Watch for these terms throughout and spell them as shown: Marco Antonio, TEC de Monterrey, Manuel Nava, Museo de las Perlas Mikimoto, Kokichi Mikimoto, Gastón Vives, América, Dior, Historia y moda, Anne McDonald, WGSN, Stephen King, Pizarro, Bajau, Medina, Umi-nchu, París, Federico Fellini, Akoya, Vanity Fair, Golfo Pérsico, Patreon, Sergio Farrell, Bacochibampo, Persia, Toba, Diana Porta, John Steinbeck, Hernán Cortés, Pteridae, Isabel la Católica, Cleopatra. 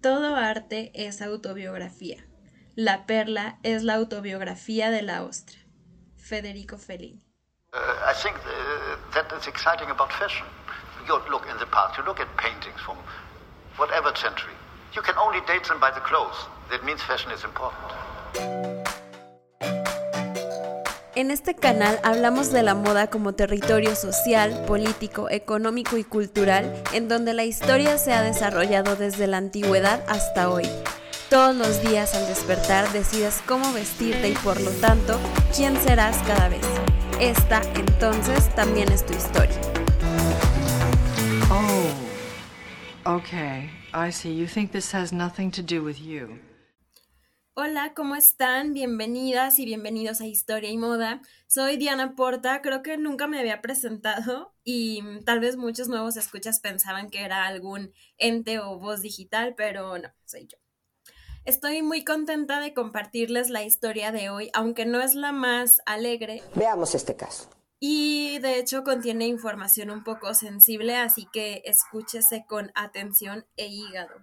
Todo arte es autobiografía. La perla es la autobiografía de la ostra. Federico Fellini. I think that is exciting about fashion. You look in the past, you look at paintings from whatever century. You can only date them by the clothes. That means fashion is important. En este canal hablamos de la moda como territorio social, político, económico y cultural, en donde la historia se ha desarrollado desde la antigüedad hasta hoy. Todos los días al despertar decides cómo vestirte y por lo tanto, quién serás cada vez. Esta, entonces, también es tu historia. Oh, okay. I see. You think this has nothing to do with you. Hola, ¿cómo están? Bienvenidas y bienvenidos a Historia y Moda. Soy Diana Porta, creo que nunca me había presentado y tal vez muchos nuevos escuchas pensaban que era algún ente o voz digital, pero no, soy yo. Estoy muy contenta de compartirles la historia de hoy, aunque no es la más alegre. Veamos este caso. Y de hecho contiene información un poco sensible, así que escúchese con atención e hígado.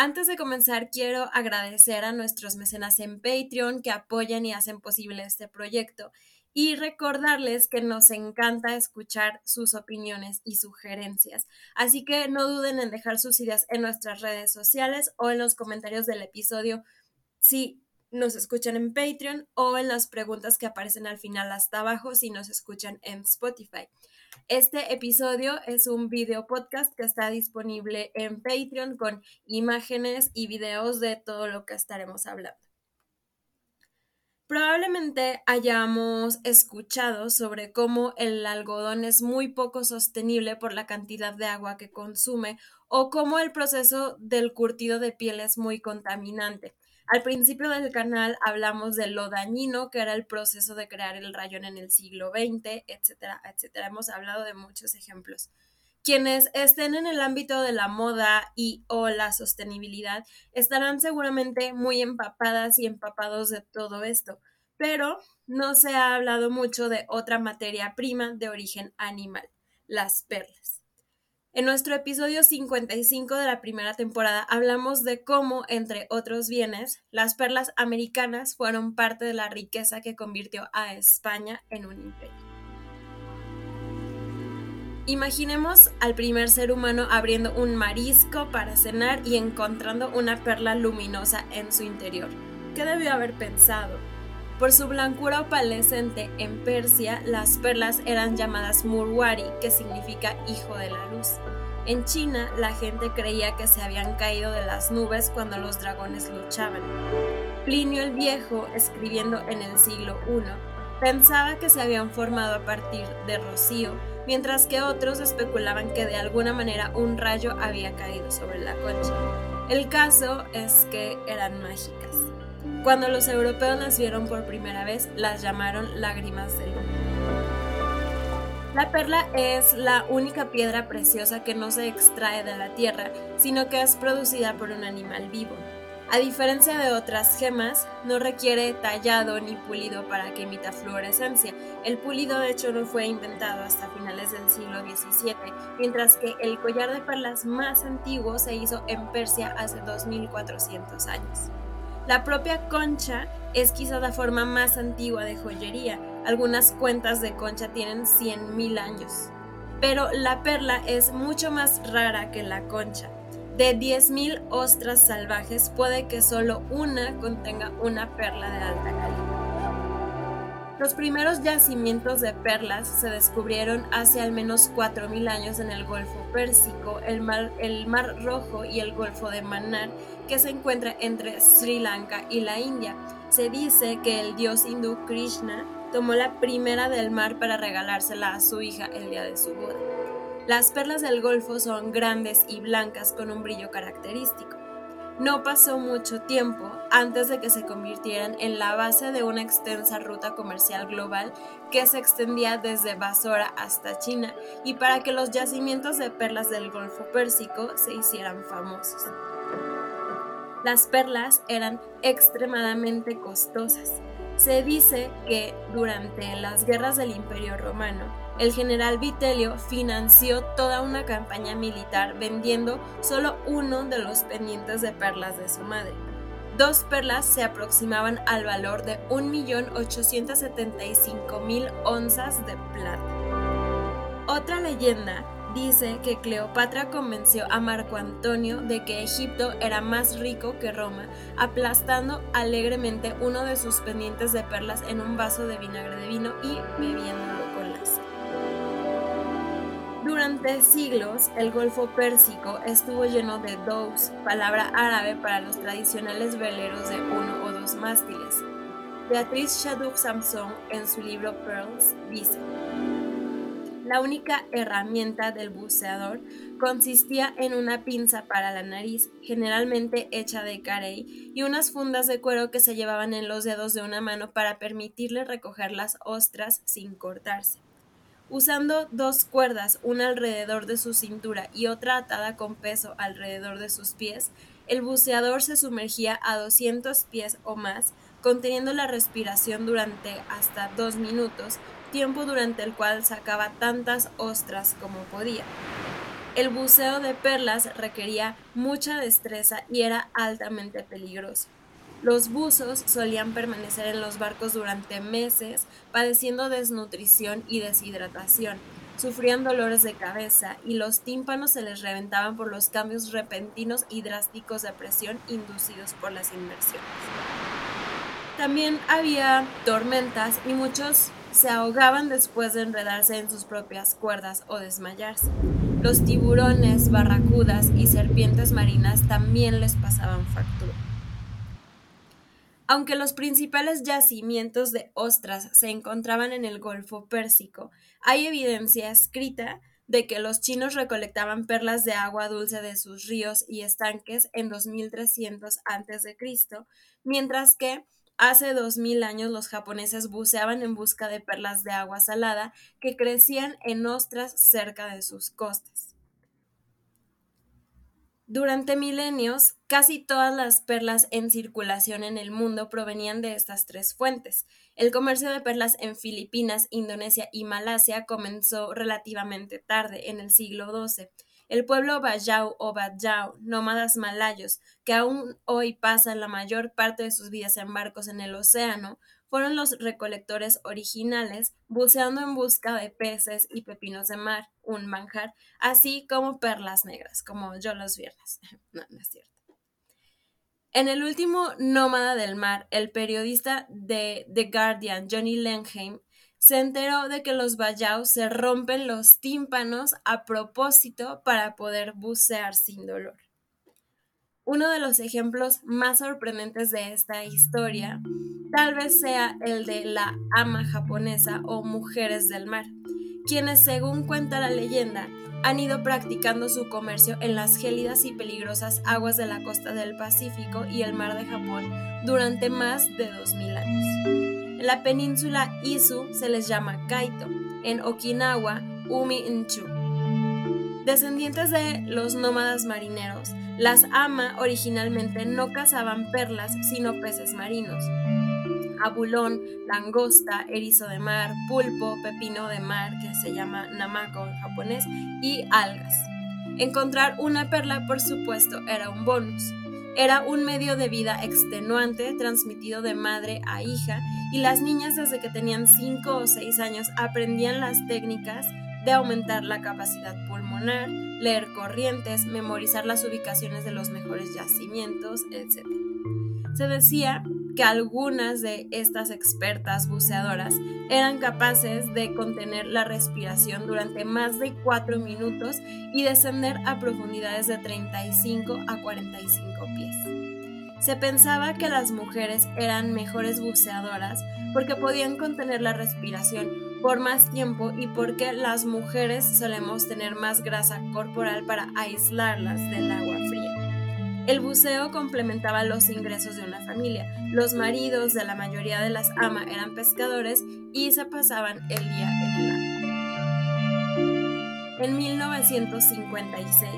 Antes de comenzar, quiero agradecer a nuestros mecenas en Patreon que apoyan y hacen posible este proyecto y recordarles que nos encanta escuchar sus opiniones y sugerencias. Así que no duden en dejar sus ideas en nuestras redes sociales o en los comentarios del episodio si nos escuchan en Patreon o en las preguntas que aparecen al final hasta abajo si nos escuchan en Spotify. Este episodio es un video podcast que está disponible en Patreon con imágenes y videos de todo lo que estaremos hablando. Probablemente hayamos escuchado sobre cómo el algodón es muy poco sostenible por la cantidad de agua que consume o cómo el proceso del curtido de piel es muy contaminante. Al principio del canal hablamos de lo dañino que era el proceso de crear el rayón en el siglo XX, etcétera, etcétera. Hemos hablado de muchos ejemplos. Quienes estén en el ámbito de la moda y o la sostenibilidad estarán seguramente muy empapadas y empapados de todo esto, pero no se ha hablado mucho de otra materia prima de origen animal, las perlas. En nuestro episodio 55 de la primera temporada hablamos de cómo, entre otros bienes, las perlas americanas fueron parte de la riqueza que convirtió a España en un imperio. Imaginemos al primer ser humano abriendo un marisco para cenar y encontrando una perla luminosa en su interior. ¿Qué debió haber pensado? Por su blancura opalescente en Persia, las perlas eran llamadas murwari, que significa hijo de la luz. En China, la gente creía que se habían caído de las nubes cuando los dragones luchaban. Plinio el Viejo, escribiendo en el siglo I, pensaba que se habían formado a partir de rocío, mientras que otros especulaban que de alguna manera un rayo había caído sobre la concha. El caso es que eran mágicas. Cuando los europeos las vieron por primera vez, las llamaron lágrimas del mundo. La perla es la única piedra preciosa que no se extrae de la tierra, sino que es producida por un animal vivo. A diferencia de otras gemas, no requiere tallado ni pulido para que emita fluorescencia. El pulido, de hecho, no fue inventado hasta finales del siglo XVII, mientras que el collar de perlas más antiguo se hizo en Persia hace 2.400 años. La propia concha es quizá la forma más antigua de joyería. Algunas cuentas de concha tienen 100.000 años. Pero la perla es mucho más rara que la concha. De 10.000 ostras salvajes, puede que solo una contenga una perla de alta calidad. Los primeros yacimientos de perlas se descubrieron hace al menos 4.000 años en el Golfo Pérsico, el Mar Rojo y el Golfo de Manar, que se encuentra entre Sri Lanka y la India. Se dice que el dios hindú Krishna tomó la primera del mar para regalársela a su hija el día de su boda. Las perlas del Golfo son grandes y blancas con un brillo característico. No pasó mucho tiempo antes de que se convirtieran en la base de una extensa ruta comercial global que se extendía desde Basora hasta China y para que los yacimientos de perlas del Golfo Pérsico se hicieran famosos. Las perlas eran extremadamente costosas. Se dice que durante las guerras del Imperio Romano, el general Vitelio financió toda una campaña militar vendiendo solo uno de los pendientes de perlas de su madre. Dos perlas se aproximaban al valor de 1.875.000 onzas de plata. Otra leyenda dice que Cleopatra convenció a Marco Antonio de que Egipto era más rico que Roma, aplastando alegremente uno de sus pendientes de perlas en un vaso de vinagre de vino y bebiéndolo con lazo. Durante siglos, el Golfo Pérsico estuvo lleno de dhows, palabra árabe para los tradicionales veleros de uno o dos mástiles. Beatriz Chadour-Sampson, en su libro Pearls, dice: la única herramienta del buceador consistía en una pinza para la nariz, generalmente hecha de carey, y unas fundas de cuero que se llevaban en los dedos de una mano para permitirle recoger las ostras sin cortarse. Usando dos cuerdas, una alrededor de su cintura y otra atada con peso alrededor de sus pies, el buceador se sumergía a 200 pies o más, conteniendo la respiración durante hasta 2 minutos, tiempo durante el cual sacaba tantas ostras como podía. El buceo de perlas requería mucha destreza y era altamente peligroso. Los buzos solían permanecer en los barcos durante meses, padeciendo desnutrición y deshidratación, sufrían dolores de cabeza y los tímpanos se les reventaban por los cambios repentinos y drásticos de presión inducidos por las inmersiones. También había tormentas y muchos se ahogaban después de enredarse en sus propias cuerdas o desmayarse. Los tiburones, barracudas y serpientes marinas también les pasaban factura. Aunque los principales yacimientos de ostras se encontraban en el Golfo Pérsico, hay evidencia escrita de que los chinos recolectaban perlas de agua dulce de sus ríos y estanques en 2300 a.C., mientras que hace 2000 años los japoneses buceaban en busca de perlas de agua salada que crecían en ostras cerca de sus costas. Durante milenios, casi todas las perlas en circulación en el mundo provenían de estas tres fuentes. El comercio de perlas en Filipinas, Indonesia y Malasia comenzó relativamente tarde, en el siglo XII. El pueblo Bajau o Bajau, nómadas malayos, que aún hoy pasan la mayor parte de sus vidas en barcos en el océano, fueron los recolectores originales, buceando en busca de peces y pepinos de mar, un manjar, así como perlas negras, como yo los viernes. No es cierto. En el último Nómada del Mar, el periodista de The Guardian, Johnny Lenheim, se enteró de que los Bajau se rompen los tímpanos a propósito para poder bucear sin dolor. Uno de los ejemplos más sorprendentes de esta historia tal vez sea el de la ama japonesa o mujeres del mar, quienes, según cuenta la leyenda, han ido practicando su comercio en las gélidas y peligrosas aguas de la costa del Pacífico y el mar de Japón durante más de 2000 años. En la península Izu se les llama Kaito, en Okinawa, Umi-nchu. Descendientes de los nómadas marineros, las ama originalmente no cazaban perlas, sino peces marinos. Abulón, langosta, erizo de mar, pulpo, pepino de mar, que se llama namako en japonés, y algas. Encontrar una perla, por supuesto, era un bonus. Era un medio de vida extenuante transmitido de madre a hija, y las niñas desde que tenían 5 o 6 años aprendían las técnicas de aumentar la capacidad pulmonar, leer corrientes, memorizar las ubicaciones de los mejores yacimientos, etc. Se decía que algunas de estas expertas buceadoras eran capaces de contener la respiración durante más de 4 minutos y descender a profundidades de 35 a 45 pies. Se pensaba que las mujeres eran mejores buceadoras porque podían contener la respiración por más tiempo y porque las mujeres solemos tener más grasa corporal para aislarlas del agua fría. El buceo complementaba los ingresos de una familia. Los maridos de la mayoría de las ama eran pescadores y se pasaban el día en el agua. En 1956,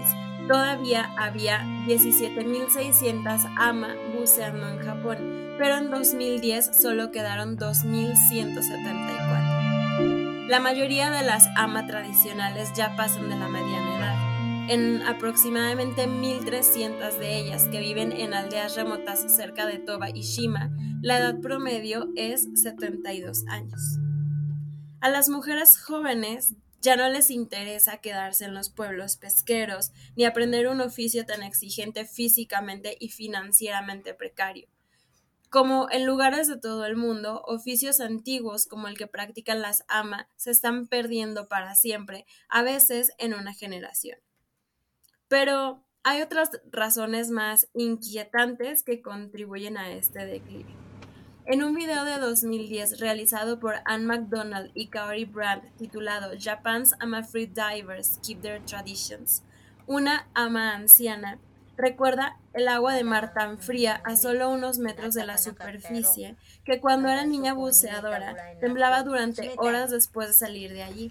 todavía había 17.600 ama buceando en Japón, pero en 2010 solo quedaron 2.174. La mayoría de las ama tradicionales ya pasan de la mediana edad, en aproximadamente 1.300 de ellas que viven en aldeas remotas cerca de Toba y Shima, la edad promedio es 72 años. A las mujeres jóvenes ya no les interesa quedarse en los pueblos pesqueros ni aprender un oficio tan exigente físicamente y financieramente precario. Como en lugares de todo el mundo, oficios antiguos como el que practican las ama se están perdiendo para siempre, a veces en una generación. Pero hay otras razones más inquietantes que contribuyen a este declive. En un video de 2010 realizado por Anne McDonald y Kaori Brandt titulado Japan's Ama Free Divers Keep Their Traditions, una ama anciana recuerda el agua de mar tan fría a solo unos metros de la superficie que cuando era niña buceadora temblaba durante horas después de salir de allí.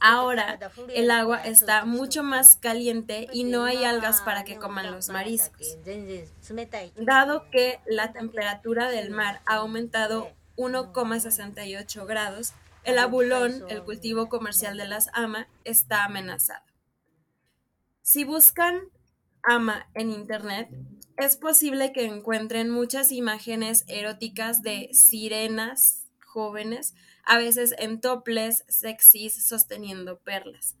Ahora el agua está mucho más caliente y no hay algas para que coman los mariscos. Dado que la temperatura del mar ha aumentado 1,68 grados, el abulón, el cultivo comercial de las ama, está amenazado. Si buscan ama en internet, es posible que encuentren muchas imágenes eróticas de sirenas jóvenes, a veces en toples sexys sosteniendo perlas.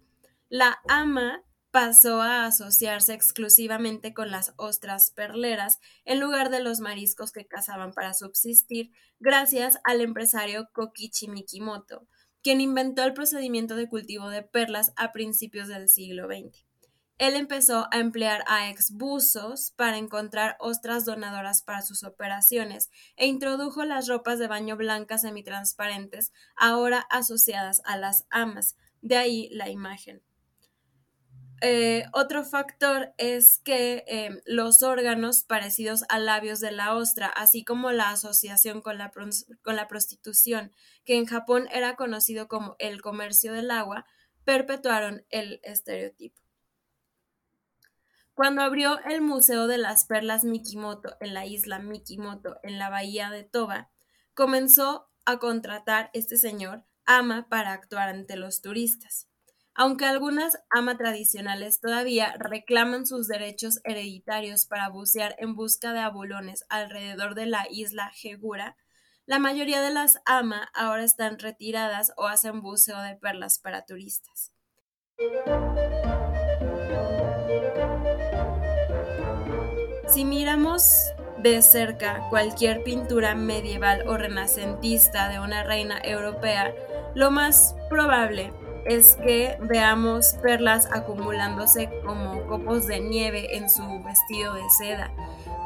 La ama pasó a asociarse exclusivamente con las ostras perleras en lugar de los mariscos que cazaban para subsistir, gracias al empresario Kokichi Mikimoto, quien inventó el procedimiento de cultivo de perlas a principios del siglo XX. Él empezó a emplear a exbuzos para encontrar ostras donadoras para sus operaciones e introdujo las ropas de baño blancas semitransparentes, ahora asociadas a las amas, de ahí la imagen. Otro factor es que los órganos parecidos a labios de la ostra, así como la asociación con la prostitución, que en Japón era conocido como el comercio del agua, perpetuaron el estereotipo. Cuando abrió el Museo de las Perlas Mikimoto en la isla Mikimoto, en la bahía de Toba, comenzó a contratar este señor ama para actuar ante los turistas. Aunque algunas ama tradicionales todavía reclaman sus derechos hereditarios para bucear en busca de abulones alrededor de la isla Jegura, la mayoría de las ama ahora están retiradas o hacen buceo de perlas para turistas. Si miramos de cerca cualquier pintura medieval o renacentista de una reina europea, lo más probable es que veamos perlas acumulándose como copos de nieve en su vestido de seda,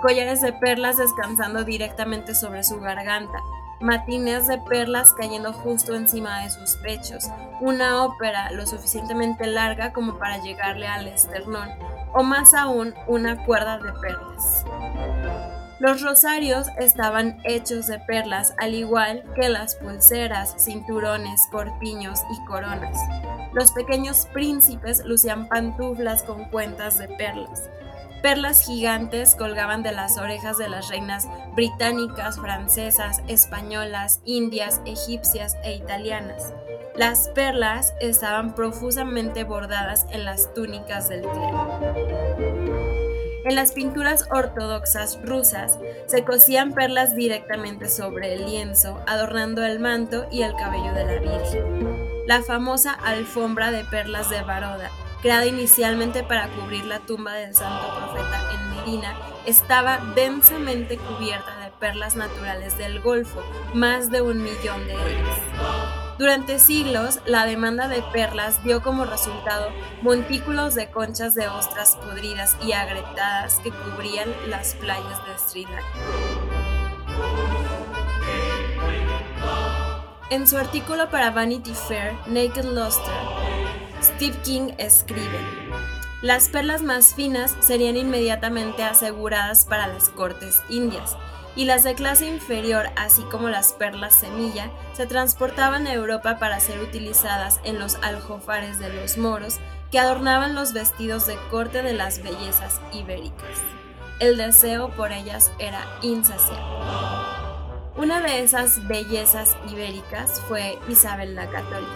collares de perlas descansando directamente sobre su garganta, matines de perlas cayendo justo encima de sus pechos, una ópera lo suficientemente larga como para llegarle al esternón, o más aún, una cuerda de perlas. Los rosarios estaban hechos de perlas, al igual que las pulseras, cinturones, corpiños y coronas. Los pequeños príncipes lucían pantuflas con cuentas de perlas. Perlas gigantes colgaban de las orejas de las reinas británicas, francesas, españolas, indias, egipcias e italianas. Las perlas estaban profusamente bordadas en las túnicas del clero. En las pinturas ortodoxas rusas se cosían perlas directamente sobre el lienzo, adornando el manto y el cabello de la Virgen. La famosa alfombra de perlas de Baroda, creada inicialmente para cubrir la tumba del santo profeta en Medina, estaba densamente cubierta de perlas naturales del Golfo, más de 1,000,000 de ellas. Durante siglos, la demanda de perlas dio como resultado montículos de conchas de ostras podridas y agrietadas que cubrían las playas de Sri Lanka. En su artículo para Vanity Fair, Naked Luster, Stephen King escribe: las perlas más finas serían inmediatamente aseguradas para las cortes indias, y las de clase inferior, así como las perlas semilla, se transportaban a Europa para ser utilizadas en los aljofares de los moros que adornaban los vestidos de corte de las bellezas ibéricas. El deseo por ellas era insaciable. Una de esas bellezas ibéricas fue Isabel la Católica.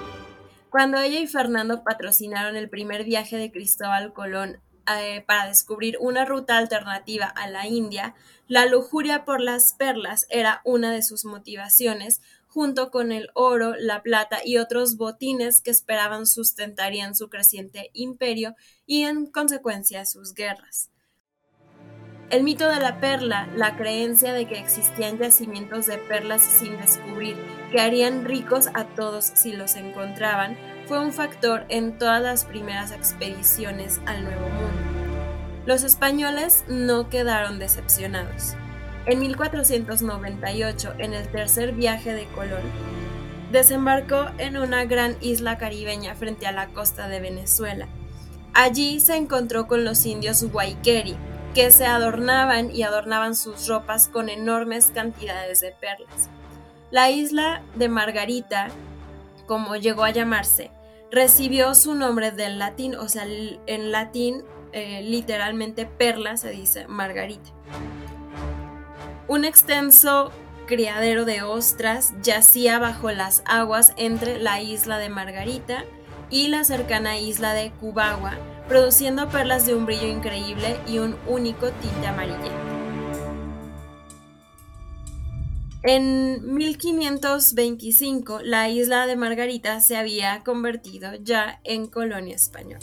Cuando ella y Fernando patrocinaron el primer viaje de Cristóbal Colón para descubrir una ruta alternativa a la India, la lujuria por las perlas era una de sus motivaciones, junto con el oro, la plata y otros botines que esperaban sustentarían su creciente imperio y, en consecuencia, sus guerras. El mito de la perla, la creencia de que existían yacimientos de perlas sin descubrir, que harían ricos a todos si los encontraban, fue un factor en todas las primeras expediciones al Nuevo Mundo. Los españoles no quedaron decepcionados. En 1498, en el tercer viaje de Colón, desembarcó en una gran isla caribeña frente a la costa de Venezuela. Allí se encontró con los indios Guaiqueri, que se adornaban sus ropas con enormes cantidades de perlas. La isla de Margarita, como llegó a llamarse, recibió su nombre del latín, o sea, en latín literalmente perla se dice Margarita. Un extenso criadero de ostras yacía bajo las aguas entre la isla de Margarita y la cercana isla de Cubagua, produciendo perlas de un brillo increíble y un único tinte amarillento. En 1525, la isla de Margarita se había convertido ya en colonia española.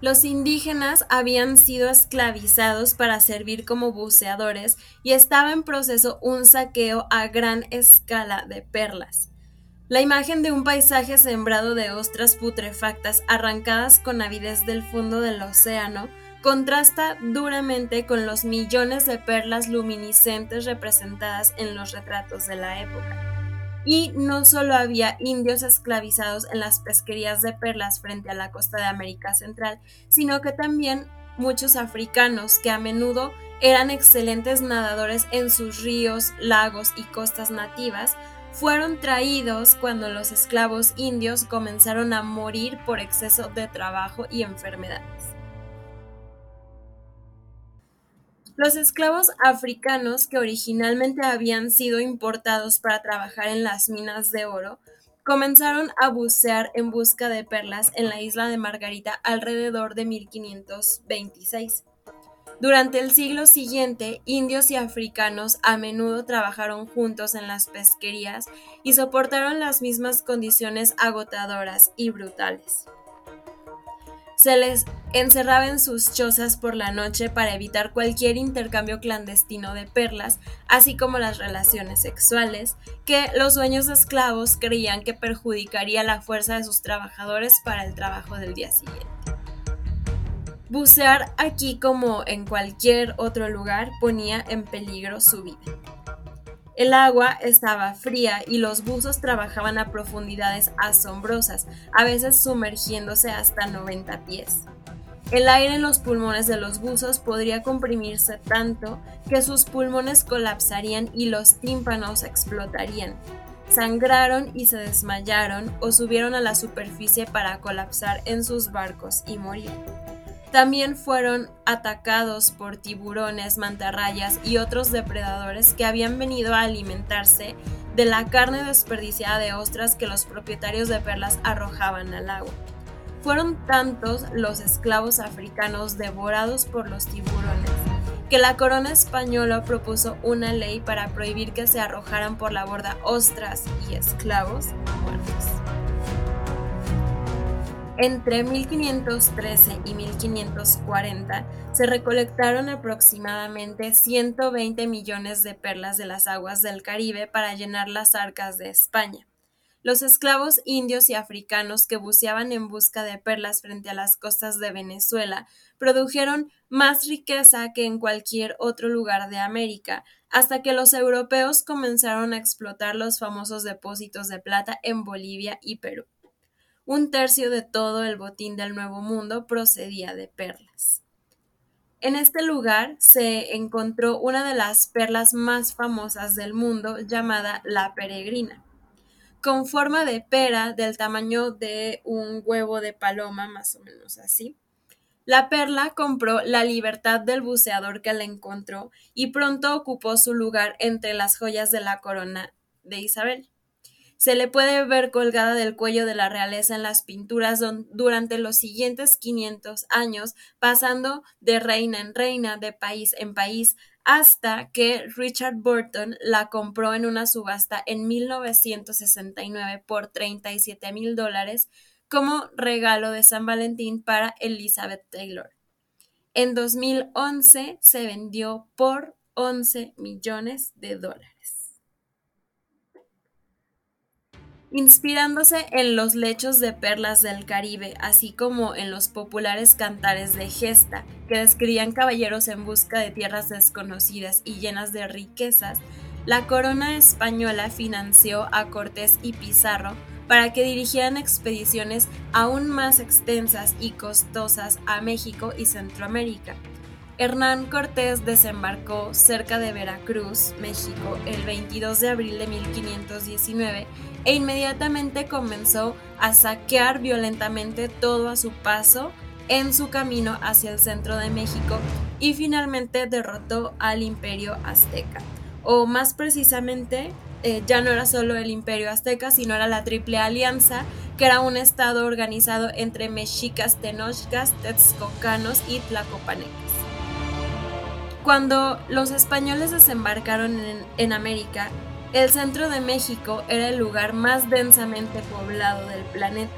Los indígenas habían sido esclavizados para servir como buceadores y estaba en proceso un saqueo a gran escala de perlas. La imagen de un paisaje sembrado de ostras putrefactas arrancadas con avidez del fondo del océano contrasta duramente con los millones de perlas luminiscentes representadas en los retratos de la época. Y no solo había indios esclavizados en las pesquerías de perlas frente a la costa de América Central, sino que también muchos africanos que a menudo eran excelentes nadadores en sus ríos, lagos y costas nativas, fueron traídos cuando los esclavos indios comenzaron a morir por exceso de trabajo y enfermedades. Los esclavos africanos que originalmente habían sido importados para trabajar en las minas de oro, comenzaron a bucear en busca de perlas en la isla de Margarita alrededor de 1526. Durante el siglo siguiente, indios y africanos a menudo trabajaron juntos en las pesquerías y soportaron las mismas condiciones agotadoras y brutales. Se les encerraba en sus chozas por la noche para evitar cualquier intercambio clandestino de perlas, así como las relaciones sexuales, que los dueños esclavos creían que perjudicaría la fuerza de sus trabajadores para el trabajo del día siguiente. Bucear aquí, como en cualquier otro lugar, ponía en peligro su vida. El agua estaba fría y los buzos trabajaban a profundidades asombrosas, a veces sumergiéndose hasta 90 pies. El aire en los pulmones de los buzos podría comprimirse tanto que sus pulmones colapsarían y los tímpanos explotarían. Sangraron y se desmayaron o subieron a la superficie para colapsar en sus barcos y morir. También fueron atacados por tiburones, mantarrayas y otros depredadores que habían venido a alimentarse de la carne desperdiciada de ostras que los propietarios de perlas arrojaban al agua. Fueron tantos los esclavos africanos devorados por los tiburones que la corona española propuso una ley para prohibir que se arrojaran por la borda ostras y esclavos muertos. Entre 1513 y 1540 se recolectaron aproximadamente 120 millones de perlas de las aguas del Caribe para llenar las arcas de España. Los esclavos indios y africanos que buceaban en busca de perlas frente a las costas de Venezuela produjeron más riqueza que en cualquier otro lugar de América, hasta que los europeos comenzaron a explotar los famosos depósitos de plata en Bolivia y Perú. Un tercio de todo el botín del Nuevo Mundo procedía de perlas. En este lugar se encontró una de las perlas más famosas del mundo, llamada la peregrina. con forma de pera del tamaño de un huevo de paloma, más o menos así. La perla compró la libertad del buceador que la encontró y pronto ocupó su lugar entre las joyas de la corona de Isabel. Se le puede ver colgada del cuello de la realeza en las pinturas durante los siguientes 500 años, pasando de reina en reina, de país en país, hasta que Richard Burton la compró en una subasta en 1969 por $37,000 como regalo de San Valentín para Elizabeth Taylor. En 2011 se vendió por $11 millones. Inspirándose en los lechos de perlas del Caribe, así como en los populares cantares de gesta, que describían caballeros en busca de tierras desconocidas y llenas de riquezas, la corona española financió a Cortés y Pizarro para que dirigieran expediciones aún más extensas y costosas a México y Centroamérica. Hernán Cortés desembarcó cerca de Veracruz, México, el 22 de abril de 1519 e inmediatamente comenzó a saquear violentamente todo a su paso en su camino hacia el centro de México y finalmente derrotó al Imperio Azteca. O más precisamente, ya no era solo el Imperio Azteca, sino era la Triple Alianza, que era un estado organizado entre mexicas, tenochcas, texcocanos y tlacopanecas. Cuando los españoles desembarcaron en América, el centro de México era el lugar más densamente poblado del planeta.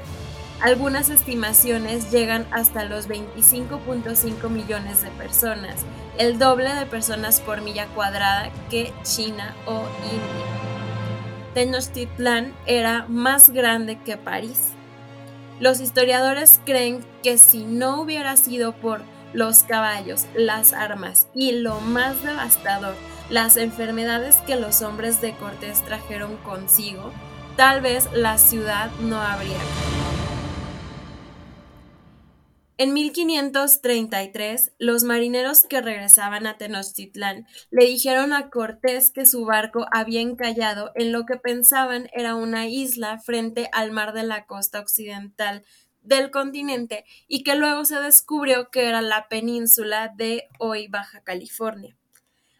Algunas estimaciones llegan hasta los 25.5 millones de personas, el doble de personas por milla cuadrada que China o India. Tenochtitlán era más grande que París. Los historiadores creen que si no hubiera sido por los caballos, las armas y, lo más devastador, las enfermedades que los hombres de Cortés trajeron consigo, tal vez la ciudad no habría caído. En 1533, los marineros que regresaban a Tenochtitlán le dijeron a Cortés que su barco había encallado en lo que pensaban era una isla frente al mar de la costa occidental del continente y que luego se descubrió que era la península de hoy Baja California.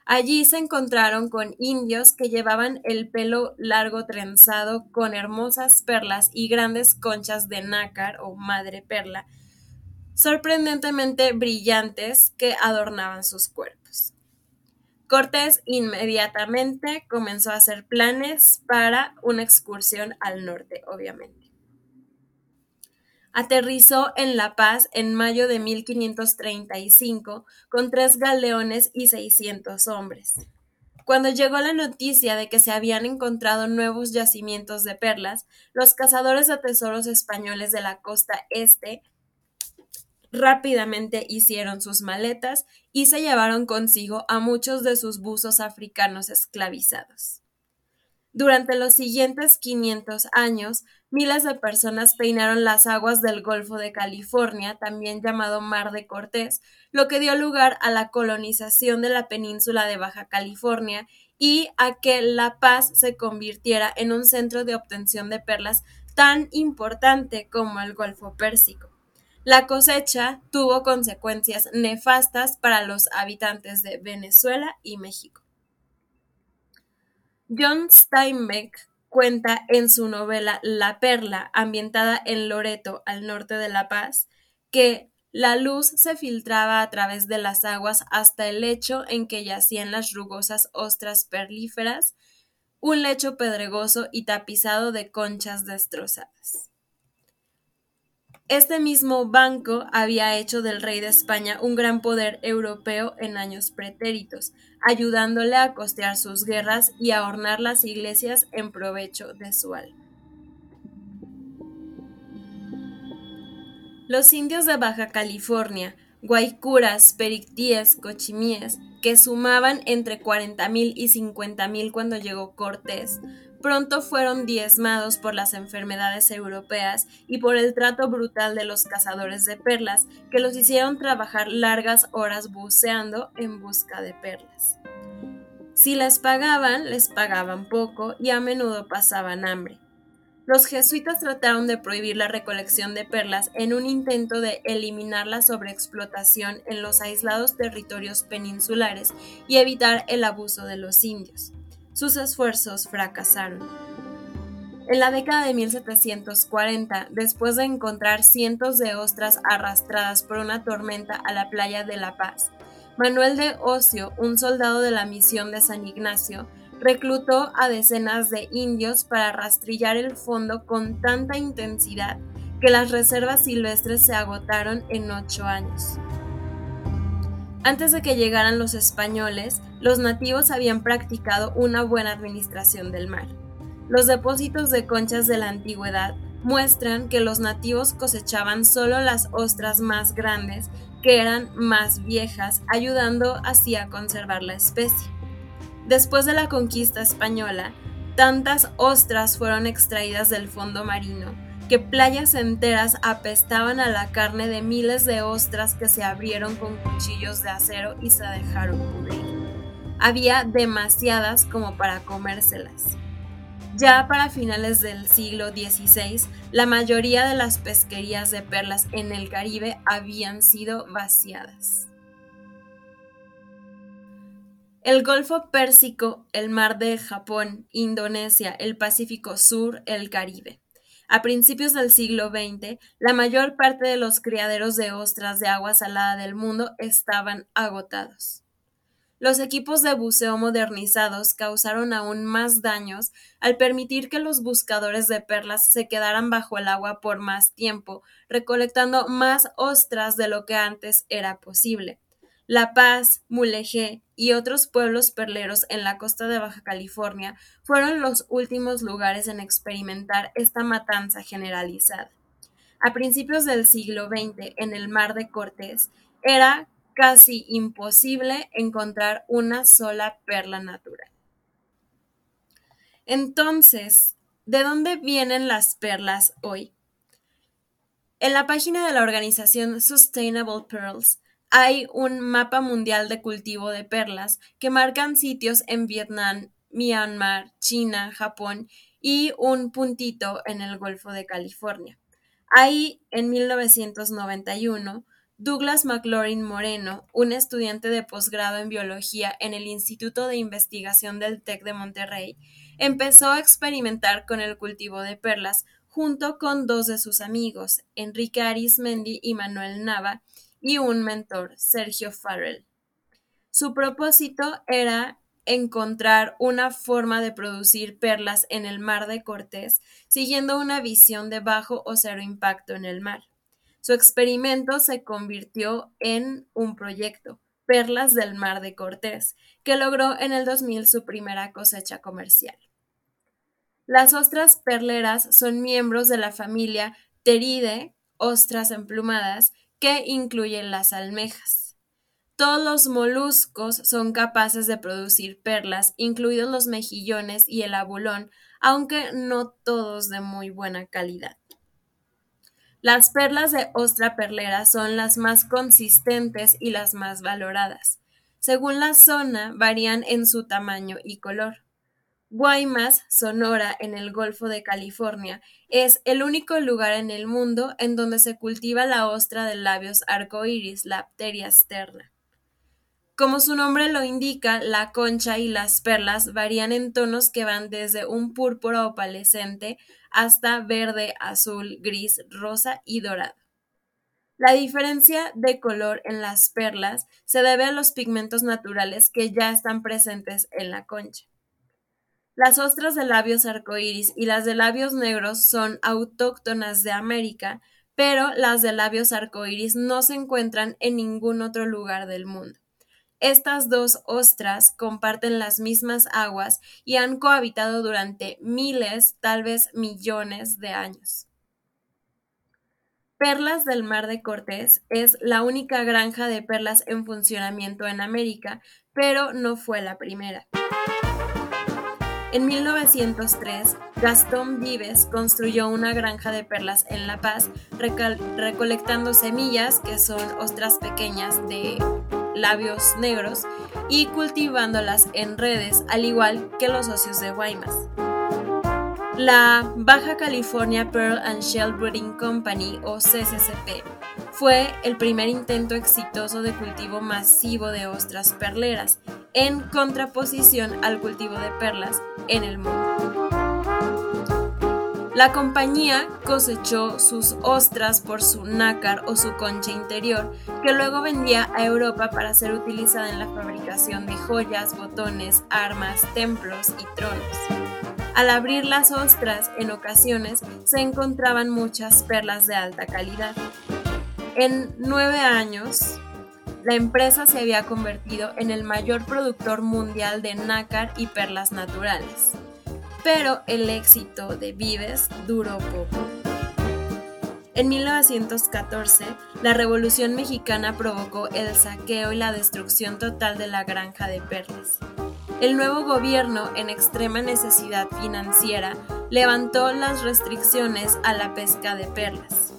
Allí se encontraron con indios que llevaban el pelo largo trenzado con hermosas perlas y grandes conchas de nácar o madre perla, sorprendentemente brillantes, que adornaban sus cuerpos. Cortés inmediatamente comenzó a hacer planes para una excursión al norte, obviamente. Aterrizó en La Paz en mayo de 1535 con 3 galeones y 600 hombres. Cuando llegó la noticia de que se habían encontrado nuevos yacimientos de perlas, los cazadores de tesoros españoles de la costa este rápidamente hicieron sus maletas y se llevaron consigo a muchos de sus buzos africanos esclavizados. Durante los siguientes 500 años, miles de personas peinaron las aguas del Golfo de California, también llamado Mar de Cortés, lo que dio lugar a la colonización de la península de Baja California y a que La Paz se convirtiera en un centro de obtención de perlas tan importante como el Golfo Pérsico. La cosecha tuvo consecuencias nefastas para los habitantes de Venezuela y México. John Steinbeck cuenta en su novela La Perla, ambientada en Loreto, al norte de La Paz, que la luz se filtraba a través de las aguas hasta el lecho en que yacían las rugosas ostras perlíferas, un lecho pedregoso y tapizado de conchas destrozadas. Este mismo banco había hecho del rey de España un gran poder europeo en años pretéritos, ayudándole a costear sus guerras y a ornar las iglesias en provecho de su alma. Los indios de Baja California, guaycuras, perictíes, cochimíes, que sumaban entre 40,000 y 50,000 cuando llegó Cortés, pronto fueron diezmados por las enfermedades europeas y por el trato brutal de los cazadores de perlas, que los hicieron trabajar largas horas buceando en busca de perlas. Si les pagaban poco y a menudo pasaban hambre. Los jesuitas trataron de prohibir la recolección de perlas en un intento de eliminar la sobreexplotación en los aislados territorios peninsulares y evitar el abuso de los indios. Sus esfuerzos fracasaron. En la década de 1740, después de encontrar cientos de ostras arrastradas por una tormenta a la playa de La Paz, Manuel de Ocio, un soldado de la misión de San Ignacio, reclutó a decenas de indios para rastrillar el fondo con tanta intensidad que las reservas silvestres se agotaron en 8 años. Antes de que llegaran los españoles, los nativos habían practicado una buena administración del mar. Los depósitos de conchas de la antigüedad muestran que los nativos cosechaban solo las ostras más grandes, que eran más viejas, ayudando así a conservar la especie. Después de la conquista española, tantas ostras fueron extraídas del fondo marino que playas enteras apestaban a la carne de miles de ostras que se abrieron con cuchillos de acero y se dejaron pudrir. Había demasiadas como para comérselas. Ya para finales del siglo XVI, la mayoría de las pesquerías de perlas en el Caribe habían sido vaciadas. El Golfo Pérsico, el Mar de Japón, Indonesia, el Pacífico Sur, el Caribe. A principios del siglo XX, la mayor parte de los criaderos de ostras de agua salada del mundo estaban agotados. Los equipos de buceo modernizados causaron aún más daños al permitir que los buscadores de perlas se quedaran bajo el agua por más tiempo, recolectando más ostras de lo que antes era posible. La Paz, Mulegé y otros pueblos perleros en la costa de Baja California fueron los últimos lugares en experimentar esta matanza generalizada. A principios del siglo XX, en el Mar de Cortés, era casi imposible encontrar una sola perla natural. Entonces, ¿de dónde vienen las perlas hoy? En la página de la organización Sustainable Pearls, hay un mapa mundial de cultivo de perlas que marcan sitios en Vietnam, Myanmar, China, Japón y un puntito en el Golfo de California. Ahí, en 1991, Douglas McLaurin Moreno, un estudiante de posgrado en biología en el Instituto de Investigación del TEC de Monterrey, empezó a experimentar con el cultivo de perlas junto con 2 de sus amigos, Enrique Arismendi y Manuel Nava, y un mentor, Sergio Farrell. Su propósito era encontrar una forma de producir perlas en el Mar de Cortés, siguiendo una visión de bajo o cero impacto en el mar. Su experimento se convirtió en un proyecto, Perlas del Mar de Cortés, que logró en el 2000 su primera cosecha comercial. Las ostras perleras son miembros de la familia Pteridae, ostras emplumadas, que incluyen las almejas. Todos los moluscos son capaces de producir perlas, incluidos los mejillones y el abulón, aunque no todos de muy buena calidad. Las perlas de ostra perlera son las más consistentes y las más valoradas. Según la zona, varían en su tamaño y color. Guaymas, Sonora, en el Golfo de California, es el único lugar en el mundo en donde se cultiva la ostra de labios arcoíris, la Pteria sterna. Como su nombre lo indica, la concha y las perlas varían en tonos que van desde un púrpura opalescente hasta verde, azul, gris, rosa y dorado. La diferencia de color en las perlas se debe a los pigmentos naturales que ya están presentes en la concha. Las ostras de labios arcoíris y las de labios negros son autóctonas de América, pero las de labios arcoíris no se encuentran en ningún otro lugar del mundo. Estas 2 ostras comparten las mismas aguas y han cohabitado durante miles, tal vez millones de años. Perlas del Mar de Cortés es la única granja de perlas en funcionamiento en América, pero no fue la primera. En 1903, Gastón Vives construyó una granja de perlas en La Paz, recolectando semillas, que son ostras pequeñas de labios negros, y cultivándolas en redes, al igual que los socios de Guaymas. La Baja California Pearl and Shell Breeding Company, o CCCP, fue el primer intento exitoso de cultivo masivo de ostras perleras, en contraposición al cultivo de perlas en el mundo. La compañía cosechó sus ostras por su nácar o su concha interior, que luego vendía a Europa para ser utilizada en la fabricación de joyas, botones, armas, templos y tronos. Al abrir las ostras, en ocasiones, se encontraban muchas perlas de alta calidad. En 9 años, la empresa se había convertido en el mayor productor mundial de nácar y perlas naturales. Pero el éxito de Vives duró poco. En 1914, la Revolución Mexicana provocó el saqueo y la destrucción total de la granja de perlas. El nuevo gobierno, en extrema necesidad financiera, levantó las restricciones a la pesca de perlas.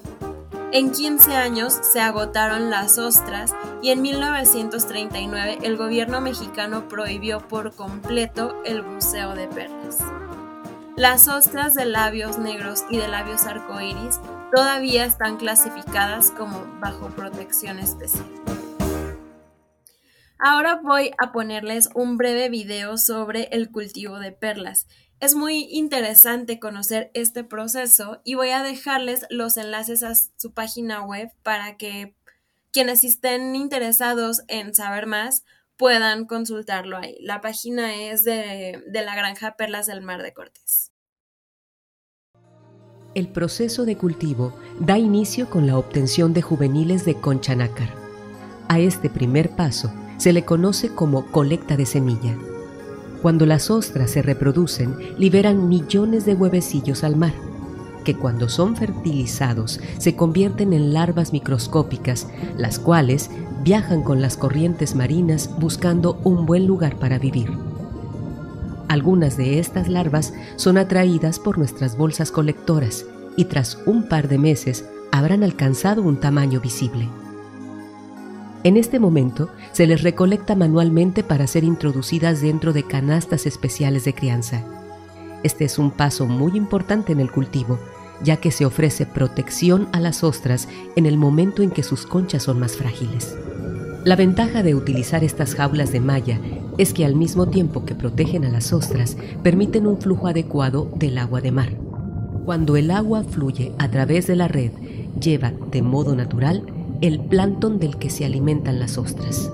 En 15 años se agotaron las ostras y en 1939 el gobierno mexicano prohibió por completo el buceo de perlas. Las ostras de labios negros y de labios arcoíris todavía están clasificadas como bajo protección especial. Ahora voy a ponerles un breve video sobre el cultivo de perlas. Es muy interesante conocer este proceso y voy a dejarles los enlaces a su página web para que quienes estén interesados en saber más puedan consultarlo ahí. La página es de la granja Perlas del Mar de Cortés. El proceso de cultivo da inicio con la obtención de juveniles de concha nácar. A este primer paso se le conoce como colecta de semilla. Cuando las ostras se reproducen, liberan millones de huevecillos al mar, que cuando son fertilizados se convierten en larvas microscópicas, las cuales viajan con las corrientes marinas buscando un buen lugar para vivir. Algunas de estas larvas son atraídas por nuestras bolsas colectoras y tras un par de meses habrán alcanzado un tamaño visible. En este momento, se les recolecta manualmente para ser introducidas dentro de canastas especiales de crianza. Este es un paso muy importante en el cultivo, ya que se ofrece protección a las ostras en el momento en que sus conchas son más frágiles. La ventaja de utilizar estas jaulas de malla es que al mismo tiempo que protegen a las ostras, permiten un flujo adecuado del agua de mar. Cuando el agua fluye a través de la red, lleva de modo natural el plancton del que se alimentan las ostras.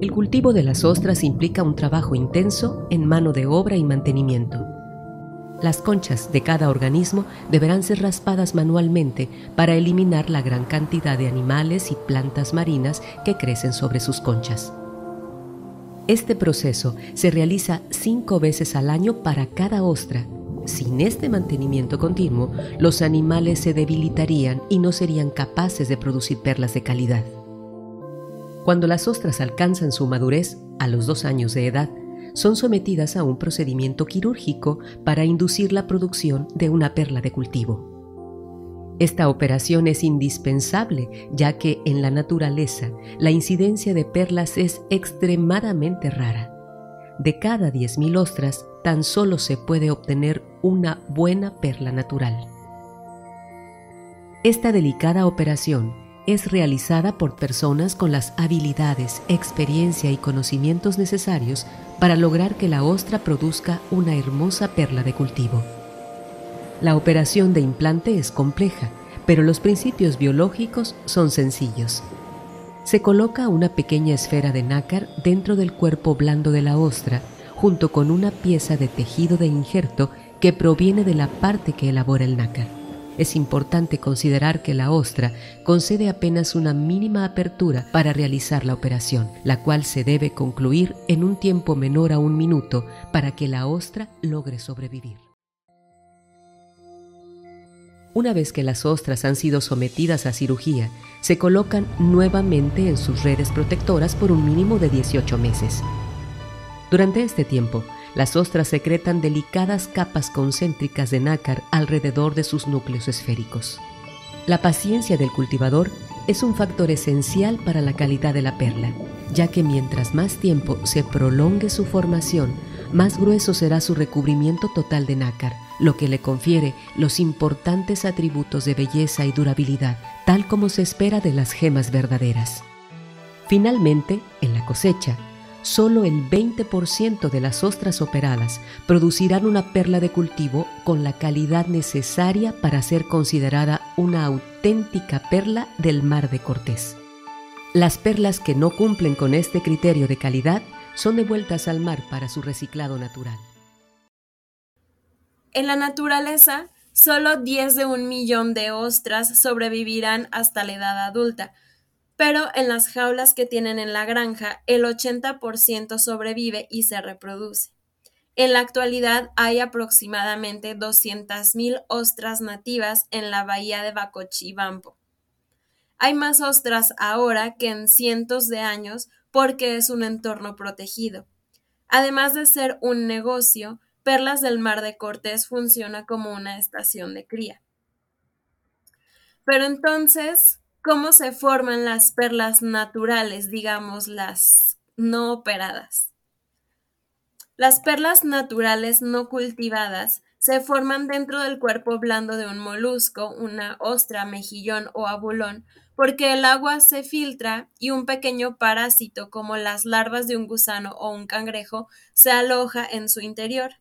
El cultivo de las ostras implica un trabajo intenso en mano de obra y mantenimiento. Las conchas de cada organismo deberán ser raspadas manualmente para eliminar la gran cantidad de animales y plantas marinas que crecen sobre sus conchas. Este proceso se realiza 5 veces al año para cada ostra. Sin este mantenimiento continuo, los animales se debilitarían y no serían capaces de producir perlas de calidad. Cuando las ostras alcanzan su madurez, a los 2 años de edad, son sometidas a un procedimiento quirúrgico para inducir la producción de una perla de cultivo. Esta operación es indispensable, ya que en la naturaleza la incidencia de perlas es extremadamente rara. De cada 10.000 ostras, tan solo se puede obtener una buena perla natural. Esta delicada operación es realizada por personas con las habilidades, experiencia y conocimientos necesarios para lograr que la ostra produzca una hermosa perla de cultivo. La operación de implante es compleja, pero los principios biológicos son sencillos. Se coloca una pequeña esfera de nácar dentro del cuerpo blando de la ostra, junto con una pieza de tejido de injerto que proviene de la parte que elabora el nácar. Es importante considerar que la ostra concede apenas una mínima apertura para realizar la operación, la cual se debe concluir en un tiempo menor a 1 minuto para que la ostra logre sobrevivir. Una vez que las ostras han sido sometidas a cirugía, se colocan nuevamente en sus redes protectoras por un mínimo de 18 meses. Durante este tiempo, las ostras secretan delicadas capas concéntricas de nácar alrededor de sus núcleos esféricos. La paciencia del cultivador es un factor esencial para la calidad de la perla, ya que mientras más tiempo se prolongue su formación, más grueso será su recubrimiento total de nácar, lo que le confiere los importantes atributos de belleza y durabilidad, tal como se espera de las gemas verdaderas. Finalmente, en la cosecha, solo el 20% de las ostras operadas producirán una perla de cultivo con la calidad necesaria para ser considerada una auténtica perla del Mar de Cortés. Las perlas que no cumplen con este criterio de calidad son devueltas al mar para su reciclado natural. En la naturaleza, solo 10 de 1.000.000 de ostras sobrevivirán hasta la edad adulta, pero en las jaulas que tienen en la granja, el 80% sobrevive y se reproduce. En la actualidad hay aproximadamente 200.000 ostras nativas en la bahía de Bacochibampo. Hay más ostras ahora que en cientos de años porque es un entorno protegido. Además de ser un negocio, Perlas del Mar de Cortés funciona como una estación de cría. Pero entonces, ¿cómo se forman las perlas naturales, digamos las no operadas? Las perlas naturales no cultivadas se forman dentro del cuerpo blando de un molusco, una ostra, mejillón o abulón, porque el agua se filtra y un pequeño parásito, como las larvas de un gusano o un cangrejo, se aloja en su interior.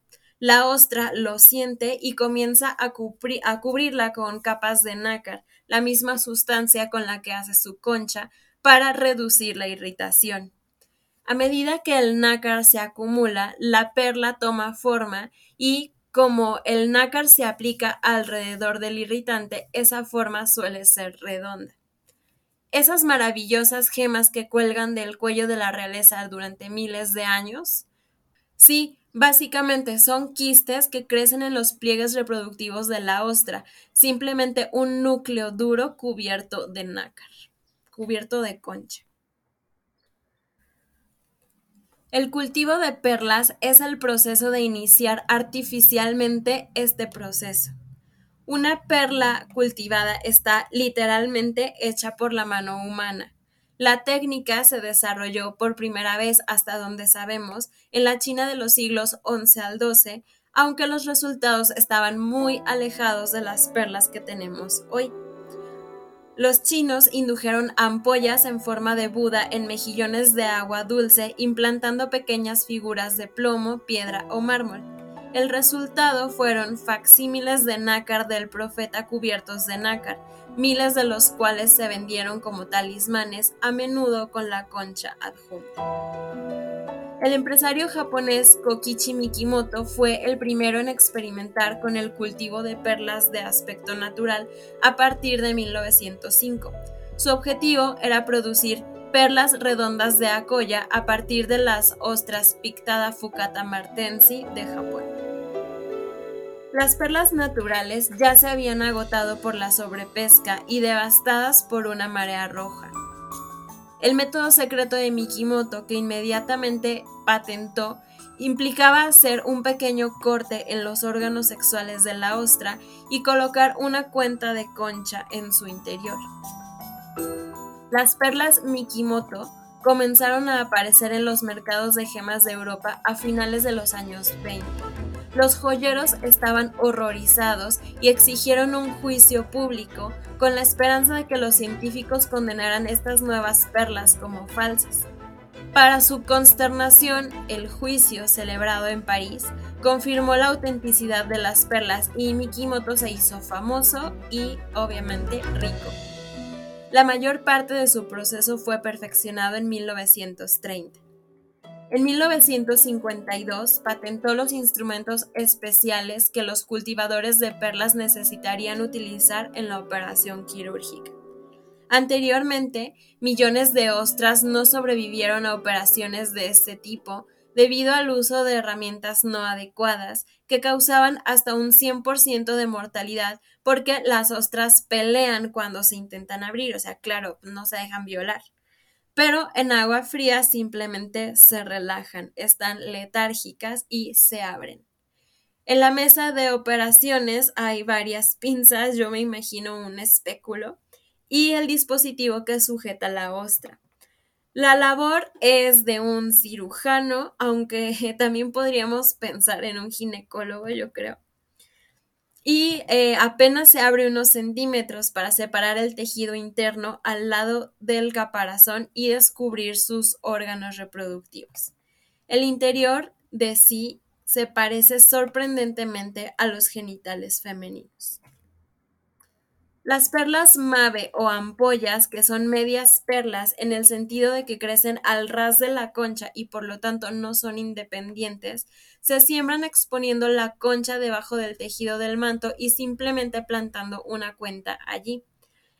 La ostra lo siente y comienza a cubrirla con capas de nácar, la misma sustancia con la que hace su concha, para reducir la irritación. A medida que el nácar se acumula, la perla toma forma y, como el nácar se aplica alrededor del irritante, esa forma suele ser redonda. Esas maravillosas gemas que cuelgan del cuello de la realeza durante miles de años, sí, básicamente son quistes que crecen en los pliegues reproductivos de la ostra, simplemente un núcleo duro cubierto de nácar, cubierto de concha. El cultivo de perlas es el proceso de iniciar artificialmente este proceso. Una perla cultivada está literalmente hecha por la mano humana. La técnica se desarrolló por primera vez, hasta donde sabemos, en la China de los siglos XI al XII, aunque los resultados estaban muy alejados de las perlas que tenemos hoy. Los chinos indujeron ampollas en forma de Buda en mejillones de agua dulce, implantando pequeñas figuras de plomo, piedra o mármol. El resultado fueron facsímiles de nácar del profeta cubiertos de nácar, miles de los cuales se vendieron como talismanes, a menudo con la concha adjunta. El empresario japonés Kokichi Mikimoto fue el primero en experimentar con el cultivo de perlas de aspecto natural a partir de 1905. Su objetivo era producir perlas redondas de Akoya a partir de las ostras Pictada Fucata martensi de Japón. Las perlas naturales ya se habían agotado por la sobrepesca y devastadas por una marea roja. El método secreto de Mikimoto, que inmediatamente patentó, implicaba hacer un pequeño corte en los órganos sexuales de la ostra y colocar una cuenta de concha en su interior. Las perlas Mikimoto comenzaron a aparecer en los mercados de gemas de Europa a finales de los años 20. Los joyeros estaban horrorizados y exigieron un juicio público con la esperanza de que los científicos condenaran estas nuevas perlas como falsas. Para su consternación, el juicio, celebrado en París, confirmó la autenticidad de las perlas y Mikimoto se hizo famoso y, obviamente, rico. La mayor parte de su proceso fue perfeccionado en 1930. En 1952 patentó los instrumentos especiales que los cultivadores de perlas necesitarían utilizar en la operación quirúrgica. Anteriormente, millones de ostras no sobrevivieron a operaciones de este tipo debido al uso de herramientas no adecuadas que causaban hasta un 100% de mortalidad porque las ostras pelean cuando se intentan abrir, o sea, claro, no se dejan violar. Pero en agua fría simplemente se relajan, están letárgicas y se abren. En la mesa de operaciones hay varias pinzas, yo me imagino un espéculo, y el dispositivo que sujeta la ostra. La labor es de un cirujano, aunque también podríamos pensar en un ginecólogo, yo creo. Y apenas se abre unos centímetros para separar el tejido interno al lado del caparazón y descubrir sus órganos reproductivos. El interior de sí se parece sorprendentemente a los genitales femeninos. Las perlas mabe o ampollas, que son medias perlas en el sentido de que crecen al ras de la concha y por lo tanto no son independientes, se siembran exponiendo la concha debajo del tejido del manto y simplemente plantando una cuenta allí.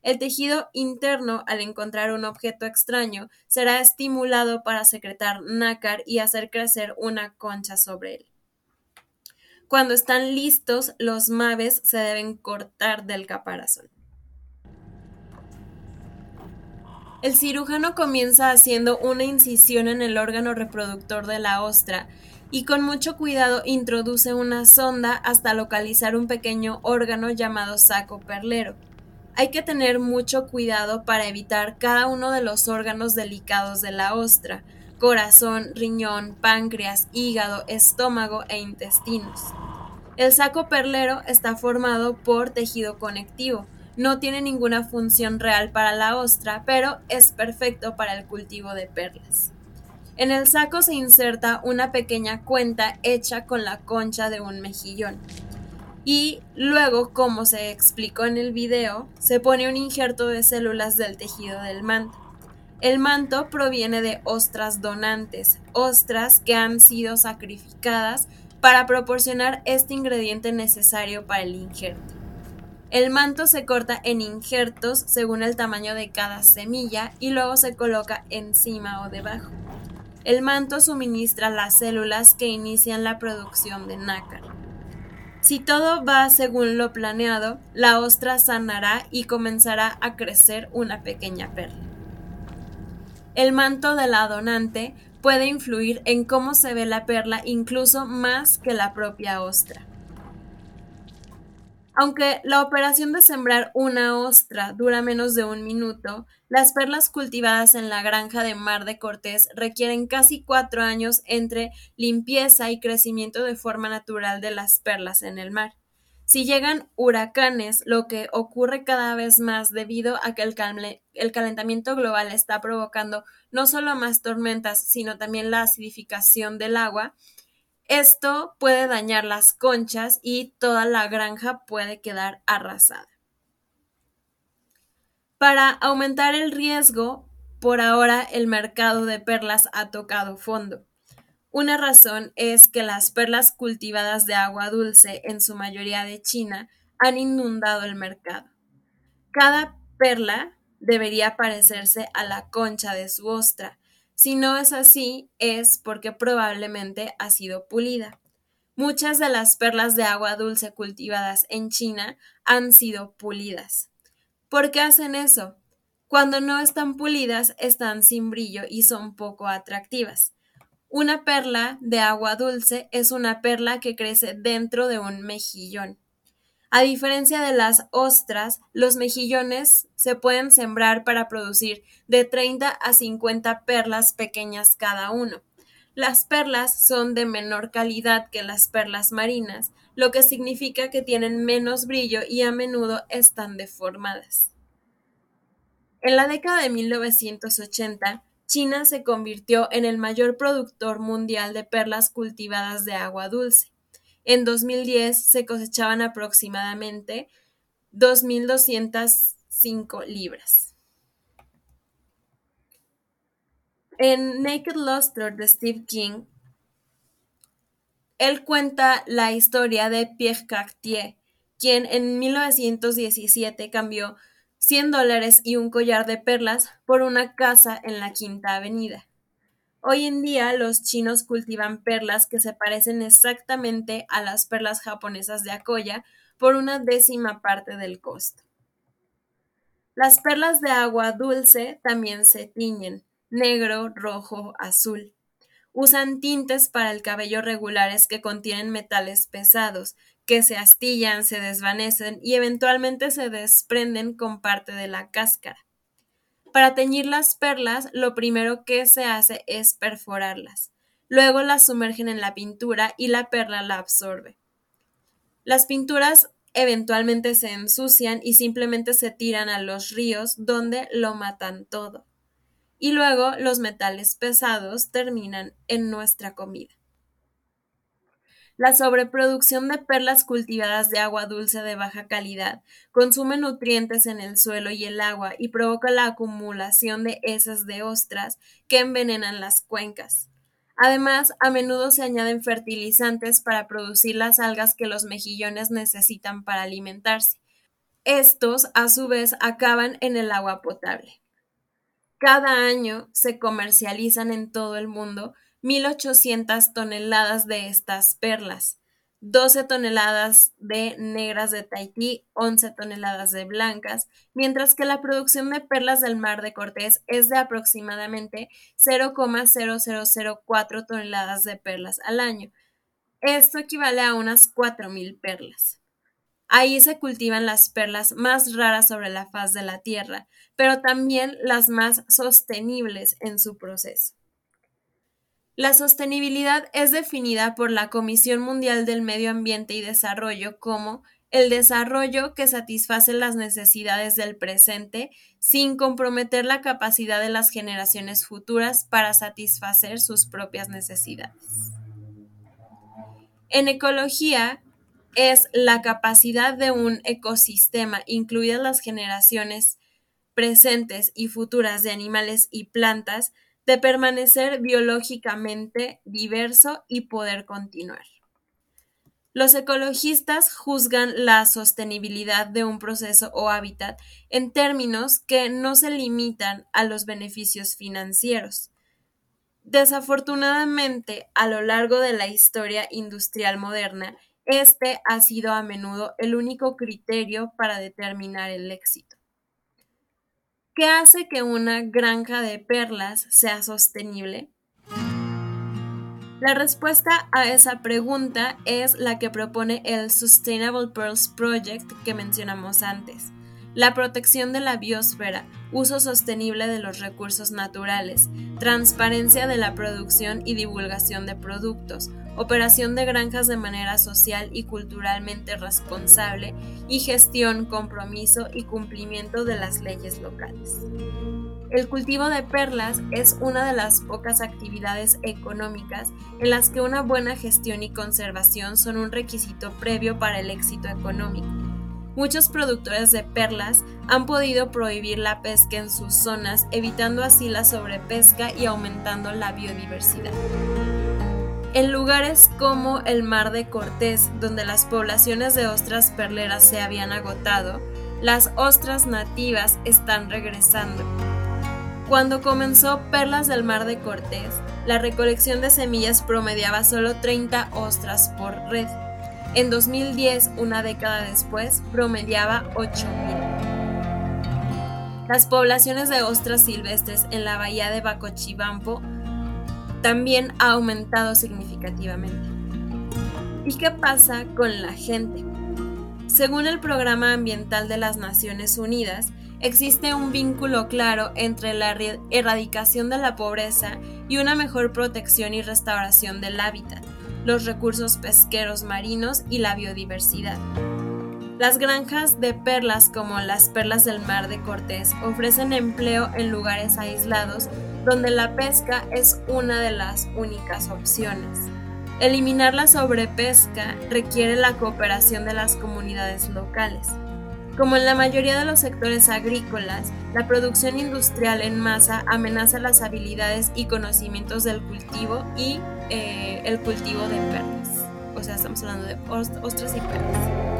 El tejido interno, al encontrar un objeto extraño, será estimulado para secretar nácar y hacer crecer una concha sobre él. Cuando están listos, los mabes se deben cortar del caparazón. El cirujano comienza haciendo una incisión en el órgano reproductor de la ostra y con mucho cuidado introduce una sonda hasta localizar un pequeño órgano llamado saco perlero. Hay que tener mucho cuidado para evitar cada uno de los órganos delicados de la ostra: corazón, riñón, páncreas, hígado, estómago e intestinos. El saco perlero está formado por tejido conectivo, no tiene ninguna función real para la ostra, pero es perfecto para el cultivo de perlas. En el saco se inserta una pequeña cuenta hecha con la concha de un mejillón. Y luego, como se explicó en el video, se pone un injerto de células del tejido del manto. El manto proviene de ostras donantes, ostras que han sido sacrificadas para proporcionar este ingrediente necesario para el injerto. El manto se corta en injertos según el tamaño de cada semilla y luego se coloca encima o debajo. El manto suministra las células que inician la producción de nácar. Si todo va según lo planeado, la ostra sanará y comenzará a crecer una pequeña perla. El manto de la donante puede influir en cómo se ve la perla incluso más que la propia ostra. Aunque la operación de sembrar una ostra dura menos de un minuto, las perlas cultivadas en la granja de Mar de Cortés requieren casi 4 años entre limpieza y crecimiento de forma natural de las perlas en el mar. Si llegan huracanes, lo que ocurre cada vez más debido a que el calentamiento global está provocando no solo más tormentas, sino también la acidificación del agua, esto puede dañar las conchas y toda la granja puede quedar arrasada. Para aumentar el riesgo, por ahora el mercado de perlas ha tocado fondo. Una razón es que las perlas cultivadas de agua dulce, en su mayoría de China, han inundado el mercado. Cada perla debería parecerse a la concha de su ostra. Si no es así, es porque probablemente ha sido pulida. Muchas de las perlas de agua dulce cultivadas en China han sido pulidas. ¿Por qué hacen eso? Cuando no están pulidas, están sin brillo y son poco atractivas. Una perla de agua dulce es una perla que crece dentro de un mejillón. A diferencia de las ostras, los mejillones se pueden sembrar para producir de 30 a 50 perlas pequeñas cada uno. Las perlas son de menor calidad que las perlas marinas, lo que significa que tienen menos brillo y a menudo están deformadas. En la década de 1980, China se convirtió en el mayor productor mundial de perlas cultivadas de agua dulce. En 2010 se cosechaban aproximadamente 2.205 libras. En Naked Luster de Stephen King, él cuenta la historia de Pierre Cartier, quien en 1917 cambió $100 y un collar de perlas por una casa en la Quinta Avenida. Hoy en día los chinos cultivan perlas que se parecen exactamente a las perlas japonesas de Akoya por 1/10 parte del costo. Las perlas de agua dulce también se tiñen, negro, rojo, azul. Usan tintes para el cabello regulares que contienen metales pesados, que se astillan, se desvanecen y eventualmente se desprenden con parte de la cáscara. Para teñir las perlas, lo primero que se hace es perforarlas. Luego las sumergen en la pintura y la perla la absorbe. Las pinturas eventualmente se ensucian y simplemente se tiran a los ríos, donde lo matan todo. Y luego los metales pesados terminan en nuestra comida. La sobreproducción de perlas cultivadas de agua dulce de baja calidad consume nutrientes en el suelo y el agua y provoca la acumulación de heces de ostras que envenenan las cuencas. Además, a menudo se añaden fertilizantes para producir las algas que los mejillones necesitan para alimentarse. Estos, a su vez, acaban en el agua potable. Cada año se comercializan en todo el mundo 1.800 toneladas de estas perlas, 12 toneladas de negras de Tahití, 11 toneladas de blancas, mientras que la producción de perlas del Mar de Cortés es de aproximadamente 0,0004 toneladas de perlas al año. Esto equivale a unas 4.000 perlas. Ahí se cultivan las perlas más raras sobre la faz de la tierra, pero también las más sostenibles en su proceso. La sostenibilidad es definida por la Comisión Mundial del Medio Ambiente y Desarrollo como el desarrollo que satisface las necesidades del presente sin comprometer la capacidad de las generaciones futuras para satisfacer sus propias necesidades. En ecología, es la capacidad de un ecosistema, incluidas las generaciones presentes y futuras de animales y plantas, de permanecer biológicamente diverso y poder continuar. Los ecologistas juzgan la sostenibilidad de un proceso o hábitat en términos que no se limitan a los beneficios financieros. Desafortunadamente, a lo largo de la historia industrial moderna, este ha sido a menudo el único criterio para determinar el éxito. ¿Qué hace que una granja de perlas sea sostenible? La respuesta a esa pregunta es la que propone el Sustainable Pearls Project que mencionamos antes. La protección de la biosfera, uso sostenible de los recursos naturales, transparencia de la producción y divulgación de productos, operación de granjas de manera social y culturalmente responsable y gestión, compromiso y cumplimiento de las leyes locales. El cultivo de perlas es una de las pocas actividades económicas en las que una buena gestión y conservación son un requisito previo para el éxito económico. Muchos productores de perlas han podido prohibir la pesca en sus zonas, evitando así la sobrepesca y aumentando la biodiversidad. En lugares como el Mar de Cortés, donde las poblaciones de ostras perleras se habían agotado, las ostras nativas están regresando. Cuando comenzó Perlas del Mar de Cortés, la recolección de semillas promediaba solo 30 ostras por red. En 2010, una década después, promediaba 8.000. Las poblaciones de ostras silvestres en la bahía de Bacochibampo también ha aumentado significativamente. ¿Y qué pasa con la gente? Según el Programa Ambiental de las Naciones Unidas, existe un vínculo claro entre la erradicación de la pobreza y una mejor protección y restauración del hábitat, los recursos pesqueros marinos y la biodiversidad. Las granjas de perlas como las Perlas del Mar de Cortés ofrecen empleo en lugares aislados donde la pesca es una de las únicas opciones. Eliminar la sobrepesca requiere la cooperación de las comunidades locales. Como en la mayoría de los sectores agrícolas, la producción industrial en masa amenaza las habilidades y conocimientos del cultivo y el cultivo de perlas. O sea, estamos hablando de ostras y perlas.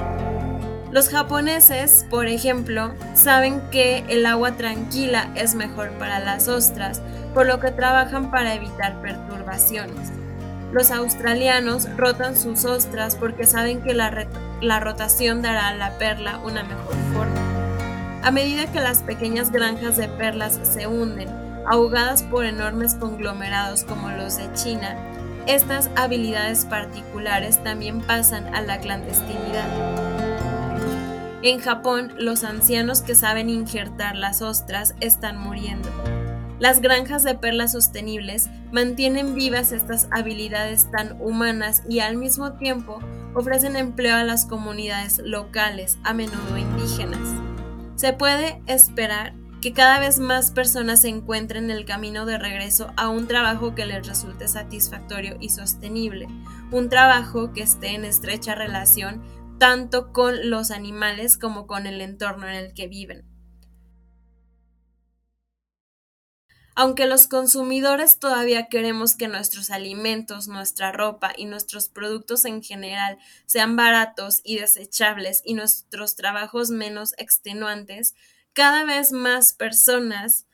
Los japoneses, por ejemplo, saben que el agua tranquila es mejor para las ostras, por lo que trabajan para evitar perturbaciones. Los australianos rotan sus ostras porque saben que la rotación dará a la perla una mejor forma. A medida que las pequeñas granjas de perlas se hunden, ahogadas por enormes conglomerados como los de China, estas habilidades particulares también pasan a la clandestinidad. En Japón, los ancianos que saben injertar las ostras están muriendo. Las granjas de perlas sostenibles mantienen vivas estas habilidades tan humanas y al mismo tiempo ofrecen empleo a las comunidades locales, a menudo indígenas. Se puede esperar que cada vez más personas se encuentren el camino de regreso a un trabajo que les resulte satisfactorio y sostenible, un trabajo que esté en estrecha relación tanto con los animales como con el entorno en el que viven. Aunque los consumidores todavía queremos que nuestros alimentos, nuestra ropa y nuestros productos en general sean baratos y desechables y nuestros trabajos menos extenuantes, cada vez más personas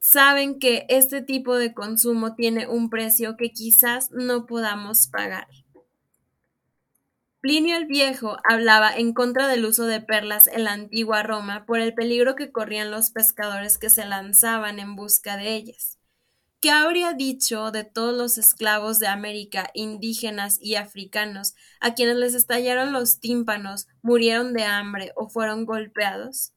saben que este tipo de consumo tiene un precio que quizás no podamos pagar. Plinio el Viejo hablaba en contra del uso de perlas en la antigua Roma por el peligro que corrían los pescadores que se lanzaban en busca de ellas. ¿Qué habría dicho de todos los esclavos de América, indígenas y africanos, a quienes les estallaron los tímpanos, murieron de hambre o fueron golpeados?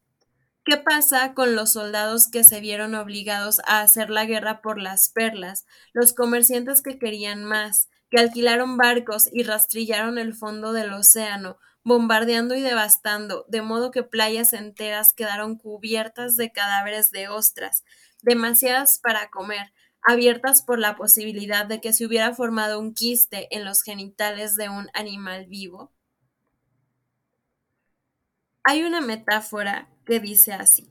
¿Qué pasa con los soldados que se vieron obligados a hacer la guerra por las perlas, los comerciantes que querían más, que alquilaron barcos y rastrillaron el fondo del océano, bombardeando y devastando, de modo que playas enteras quedaron cubiertas de cadáveres de ostras, demasiadas para comer, abiertas por la posibilidad de que se hubiera formado un quiste en los genitales de un animal vivo? Hay una metáfora que dice así: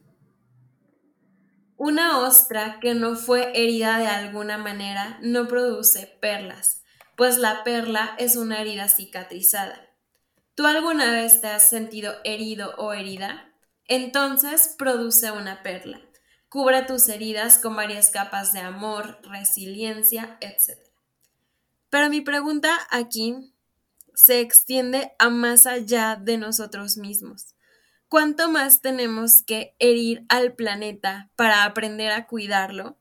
una ostra que no fue herida de alguna manera no produce perlas, pues la perla es una herida cicatrizada. ¿Tú alguna vez te has sentido herido o herida? Entonces produce una perla. Cubre tus heridas con varias capas de amor, resiliencia, etc. Pero mi pregunta aquí se extiende a más allá de nosotros mismos. ¿Cuánto más tenemos que herir al planeta para aprender a cuidarlo?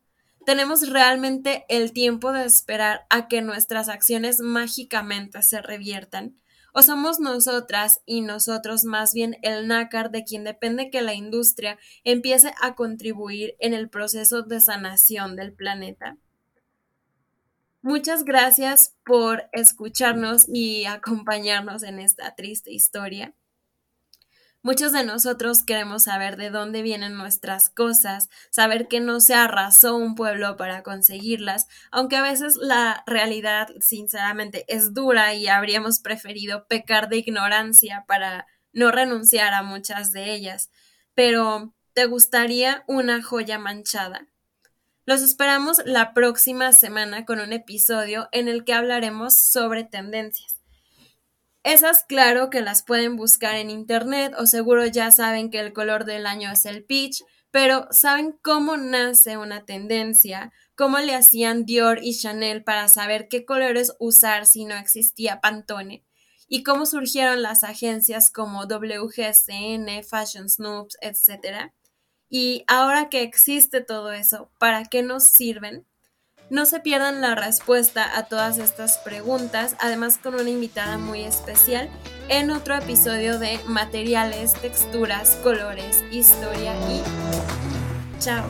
¿Tenemos realmente el tiempo de esperar a que nuestras acciones mágicamente se reviertan? ¿O somos nosotras y nosotros más bien el nácar de quien depende que la industria empiece a contribuir en el proceso de sanación del planeta? Muchas gracias por escucharnos y acompañarnos en esta triste historia. Muchos de nosotros queremos saber de dónde vienen nuestras cosas, saber que no se arrasó un pueblo para conseguirlas, aunque a veces la realidad, sinceramente, es dura y habríamos preferido pecar de ignorancia para no renunciar a muchas de ellas. Pero, ¿te gustaría una joya manchada? Los esperamos la próxima semana con un episodio en el que hablaremos sobre tendencias. Esas claro que las pueden buscar en internet o seguro ya saben que el color del año es el peach, pero ¿saben cómo nace una tendencia? ¿Cómo le hacían Dior y Chanel para saber qué colores usar si no existía Pantone? ¿Y cómo surgieron las agencias como WGSN, Fashion Snoops, etc.? Y ahora que existe todo eso, ¿para qué nos sirven? No se pierdan la respuesta a todas estas preguntas, además con una invitada muy especial en otro episodio de Materiales, Texturas, Colores, Historia y... ¡Chao!